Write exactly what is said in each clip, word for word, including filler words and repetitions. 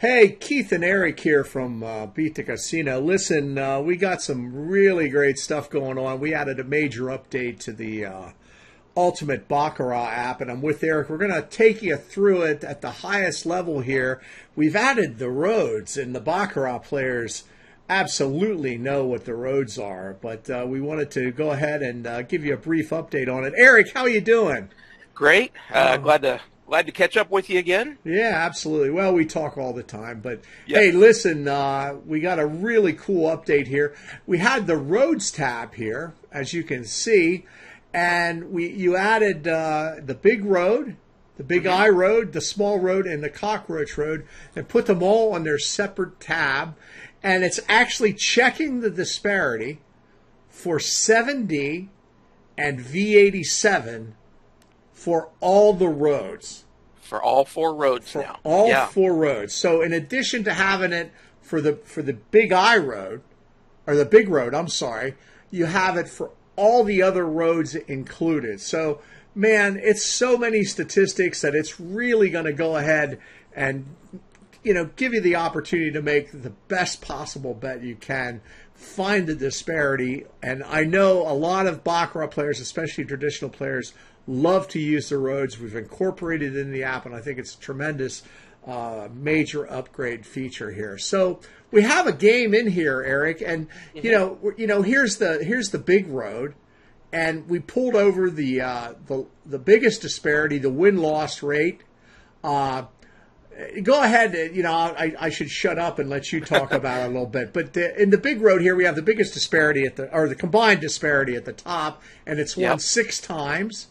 Hey, Keith and Eric here from uh, Beat the Casino. Listen, uh, we got some really great stuff going on. We added a major update to the uh, Ultimate Baccarat app, and I'm with Eric. We're going to take you through it at the highest level here. We've added the roads, and the Baccarat players absolutely know what the roads are, but uh, we wanted to go ahead and uh, give you a brief update on it. Eric, how are you doing? Great. Uh, um, glad to... Glad to catch up with you again. Yeah, absolutely. Well, we talk all the time, but yep. Hey, listen, uh, we got a really cool update here. We had the Roads tab here, as you can see, and we you added uh, the Big Road, the Big mm-hmm. Eye Road, the Small Road, and the Cockroach Road, and put them all on their separate tab, and it's actually checking the disparity for seven D and V eighty-seven for all the roads. For all four roads for now. all yeah. four roads. So in addition to having it for the for the Big Eye Road, or the Big Road, I'm sorry, you have it for all the other roads included. So, man, it's so many statistics that it's really going to go ahead and, you know, give you the opportunity to make the best possible bet you can. Find the disparity. And I know a lot of Baccarat players, especially traditional players, love to use the roads. We've incorporated it in the app, and I think it's a tremendous uh, major upgrade feature here. So we have a game in here, Eric, and mm-hmm. you know, you know, here's the here's the Big Road, and we pulled over the uh, the the biggest disparity, the win-loss rate. Uh, go ahead, you know, I, I should shut up and let you talk about it a little bit. But the, in the Big Road here, we have the biggest disparity at the or the combined disparity at the top, and it's won yep. six times.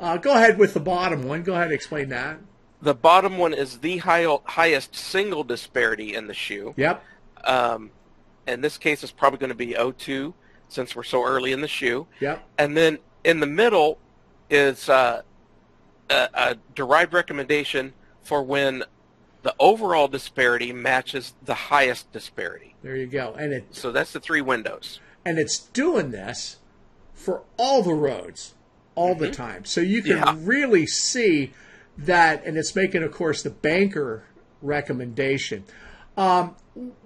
Uh, go ahead with the bottom one. Go ahead and explain that. The bottom one is the high, highest single disparity in the shoe. Yep. Um, in this case, it's probably going to be oh two since we're so early in the shoe. Yep. And then in the middle is uh, a, a derived recommendation for when the overall disparity matches the highest disparity. There you go. And it, so that's the three windows. And it's doing this for all the roads. All the time. So you can yeah. really see that, and it's making, of course, the banker recommendation. Um,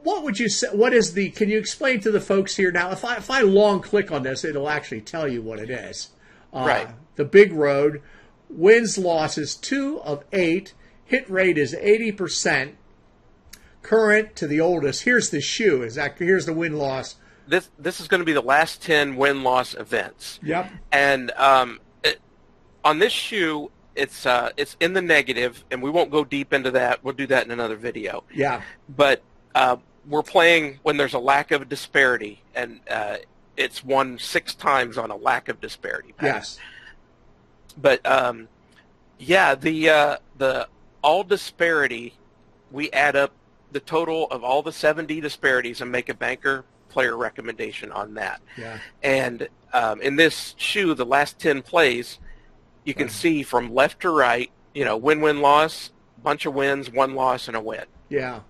what would you say, what is the, can you explain to the folks here now, if I, if I long click on this, it'll actually tell you what it is. Uh, right. The Big Road wins losses two of eight, hit rate is eighty percent, current to the oldest. Here's the shoe, is that, here's the win-loss. This this is going to be the last ten win-loss events. Yep. And um, it, on this shoe, it's uh, it's in the negative, and we won't go deep into that. We'll do that in another video. Yeah. But uh, we're playing when there's a lack of disparity, and uh, it's won six times on a lack of disparity pass. Yes. But um, yeah, the uh, the all disparity, we add up the total of all the seven D disparities and make a banker player recommendation on that. Yeah. And um, in this shoe, the last ten plays, you can see from left to right, you know, win, win, loss, bunch of wins, one loss, and a win. Yeah.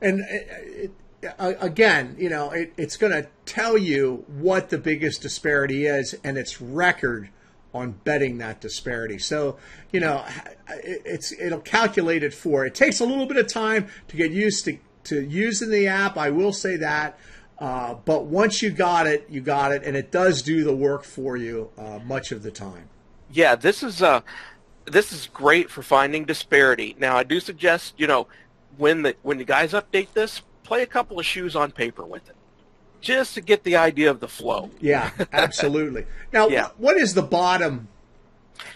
And it, it, again, you know, it, it's going to tell you what the biggest disparity is and its record on betting that disparity. So, you know, it, it's it'll calculate it for. It takes a little bit of time to get used to, to using the app. I will say that. Uh, but once you got it, you got it, and it does do the work for you uh, much of the time. Yeah, this is uh, this is great for finding disparity. Now, I do suggest, you know, when the when the guys update this, play a couple of shoes on paper with it, just to get the idea of the flow. Yeah, absolutely. Now, yeah. what is the bottom,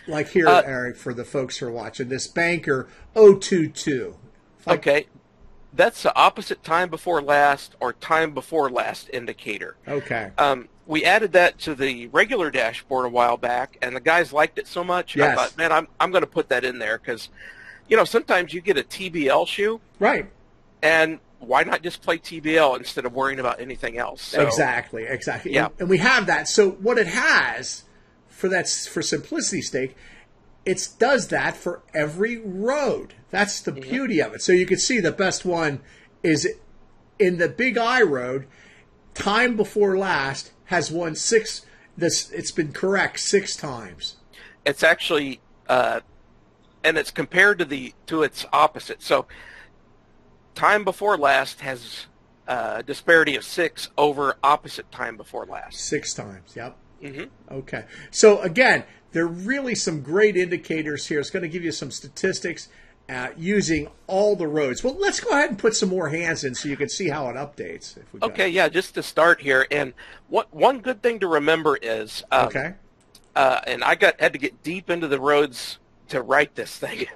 like here, uh, Eric, for the folks who are watching this banker oh two two? Like, okay. That's the opposite time before last or time before last indicator. Okay. Um, we added that to the regular dashboard a while back, and the guys liked it so much. Yes. I thought, man, I'm I'm going to put that in there because, you know, sometimes you get a T B L shoe. Right. And why not just play T B L instead of worrying about anything else? So, exactly. Exactly. Yeah. And, and we have that. So what it has, for that's for simplicity's sake, it does that for every road. That's the mm-hmm. beauty of it. So you can see the best one is in the Big Eye Road. Time before last has won six. This it's been correct six times. It's actually, uh, and it's compared to the to its opposite. So time before last has a disparity of six over opposite time before last. Six times, yep. Mm-hmm. Okay. So, again, there are really some great indicators here. It's going to give you some statistics uh, using all the roads. Well, let's go ahead and put some more hands in so you can see how it updates. If we okay, yeah, just to start here. And what one good thing to remember is, um, okay. uh, and I got had to get deep into the roads to write this thing.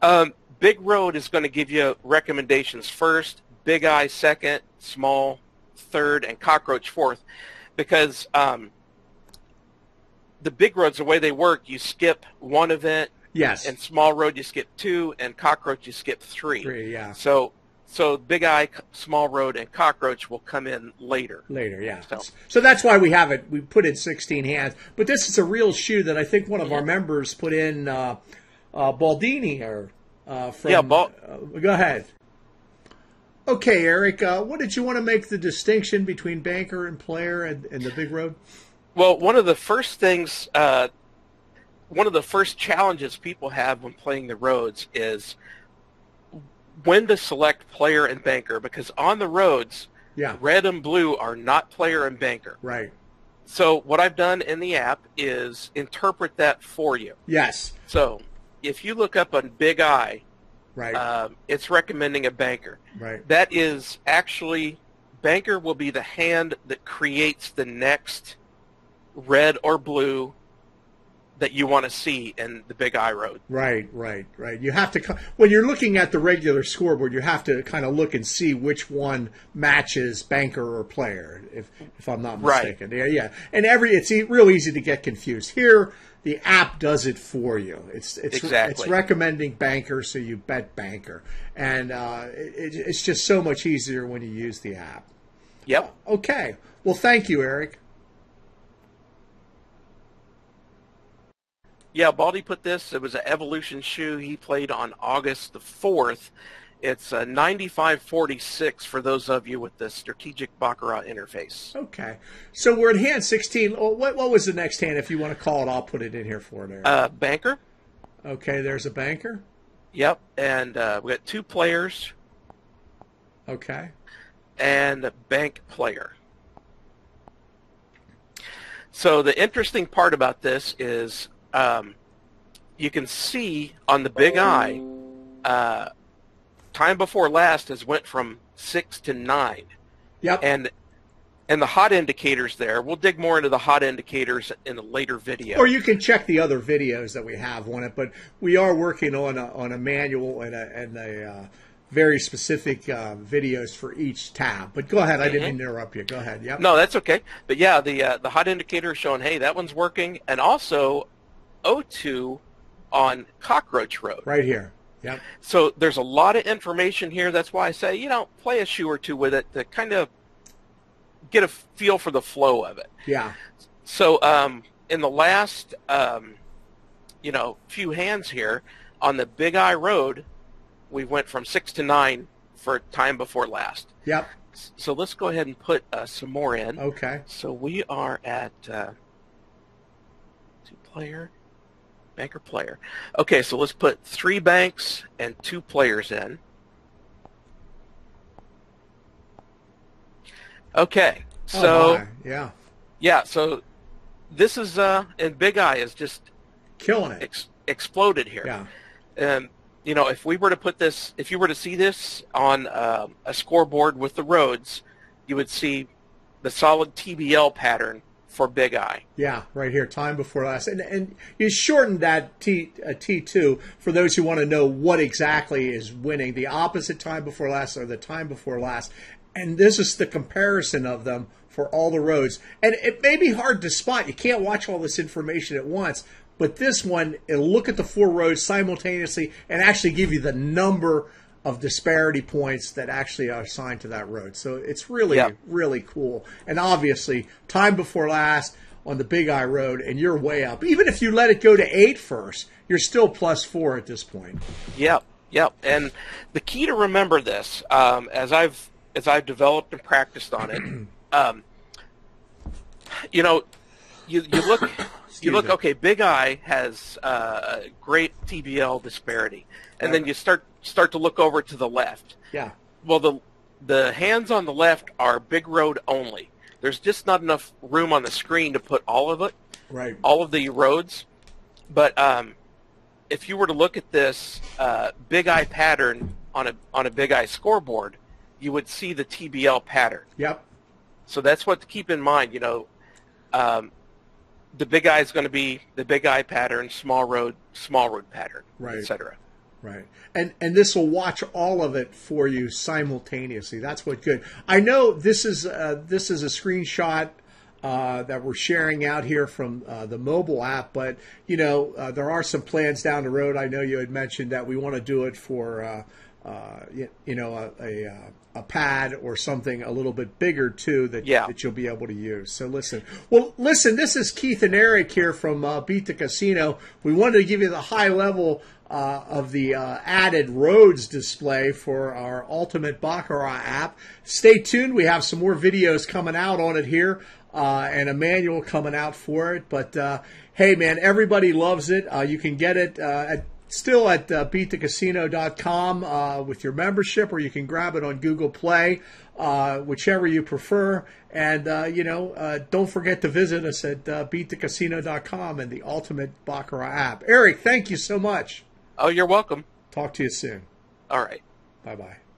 um, Big Road is going to give you recommendations first, Big Eye second, Small third, and Cockroach fourth. Because um, the Big Roads, the way they work, you skip one event. Yes. And Small Road, you skip two, and Cockroach, you skip three. Three, yeah. So, so Big Eye, Small Road, and Cockroach will come in later. Later, yeah. So, so that's why we have it. We put in sixteen hands. But this is a real shoe that I think one of yeah. our members put in, uh, uh, Baldini, or uh, from. Yeah, Bal- uh, go ahead. Okay, Eric, uh, what did you want to make the distinction between banker and player and, and the Big Road? Well, one of the first things, uh, one of the first challenges people have when playing the roads is when to select player and banker, because on the roads, yeah. red and blue are not player and banker. Right. So what I've done in the app is interpret that for you. Yes. So if you look up on Big Eye, right. Um, it's recommending a banker. Right. That is actually, banker will be the hand that creates the next red or blue that you want to see in the Big Eye Road. Right, right, right. You have to, when you're looking at the regular scoreboard, you have to kind of look and see which one matches banker or player, if if I'm not mistaken. Right. Yeah, yeah. And every it's e- real easy to get confused. Here, the app does it for you. It's it's exactly. it's recommending banker, so you bet banker, and uh, it, it's just so much easier when you use the app. Yep. Okay. Well, thank you, Eric. Yeah, Baldy put this. It was an Evolution shoe. He played on August the fourth. It's a ninety-five forty-six for those of you with the Strategic Baccarat interface. Okay. So we're at hand sixteen. What, what was the next hand? If you want to call it, I'll put it in here for it. Uh, banker. Okay, there's a banker. Yep, and uh, we got two players. Okay. And a bank player. So the interesting part about this is... Um, you can see on the Big Eye, uh, time before last has went from six to nine. Yep. And and the hot indicators there. We'll dig more into the hot indicators in a later video. Or you can check the other videos that we have on it. But we are working on a, on a manual and a, and a uh, very specific uh, videos for each tab. But go ahead. I mm-hmm. didn't interrupt you. Go ahead. Yep. No, that's okay. But yeah, the uh, the hot indicator is showing, hey, that one's working, and also. oh two on Cockroach Road. Right here. Yep. So there's a lot of information here. That's why I say, you know, play a shoe or two with it to kind of get a feel for the flow of it. Yeah. So um, in the last, um, you know, few hands here, on the Big Eye Road, we went from six to nine for time before last. Yep. So let's go ahead and put uh, some more in. Okay. So we are at uh, two player. Banker player. Okay, so let's put three banks and two players in. Okay, so oh yeah, yeah. So this is uh, and Big Eye is just killing it, ex- exploded here. Yeah. And um, you know, if we were to put this, if you were to see this on uh, a scoreboard with the roads, you would see the solid T B L pattern. For Big Eye. Yeah, right here, time before last. And and you shortened that T, uh, T two for those who want to know what exactly is winning. The opposite time before last or the time before last. And this is the comparison of them for all the roads. And it may be hard to spot. You can't watch all this information at once. But this one, it'll look at the four roads simultaneously and actually give you the number of disparity points that actually are assigned to that road. So it's really, yep. really cool. And obviously, time before last on the Big Eye Road, and you're way up. Even if you let it go to eight first, you're still plus four at this point. Yep, yep. And the key to remember this, um, as I've as I've developed and practiced on it, um, you know, you, you look, you look. Okay, Big Eye has uh, great T B L disparity, and then you start start to look over to the left. Yeah. Well, the the hands on the left are Big Road only. There's just not enough room on the screen to put all of it. Right. All of the roads, but um, if you were to look at this uh, Big Eye pattern on a on a Big Eye scoreboard, you would see the T B L pattern. Yep. So that's what to keep in mind. You know, um, the Big Eye is going to be the Big Eye pattern, small road, small road pattern, right. et cetera. Right. And and this will watch all of it for you simultaneously. That's what's good. I know this is uh, this is a screenshot Uh, that we're sharing out here from uh, the mobile app, but you know uh, there are some plans down the road. I know you had mentioned that we want to do it for uh, uh, you, you know a, a a pad or something a little bit bigger too that yeah. that you'll be able to use. So listen, well listen, this is Keith and Eric here from uh, Beat the Casino. We wanted to give you the high level Uh, of the uh, added roads display for our Ultimate Baccarat app. Stay tuned. We have some more videos coming out on it here uh, and a manual coming out for it. But, uh, hey, man, everybody loves it. Uh, you can get it uh, at, still at uh, beat the casino dot com uh, with your membership, or you can grab it on Google Play, uh, whichever you prefer. And, uh, you know, uh, don't forget to visit us at uh, beat the casino dot com and the Ultimate Baccarat app. Eric, thank you so much. Oh, you're welcome. Talk to you soon. All right. Bye-bye.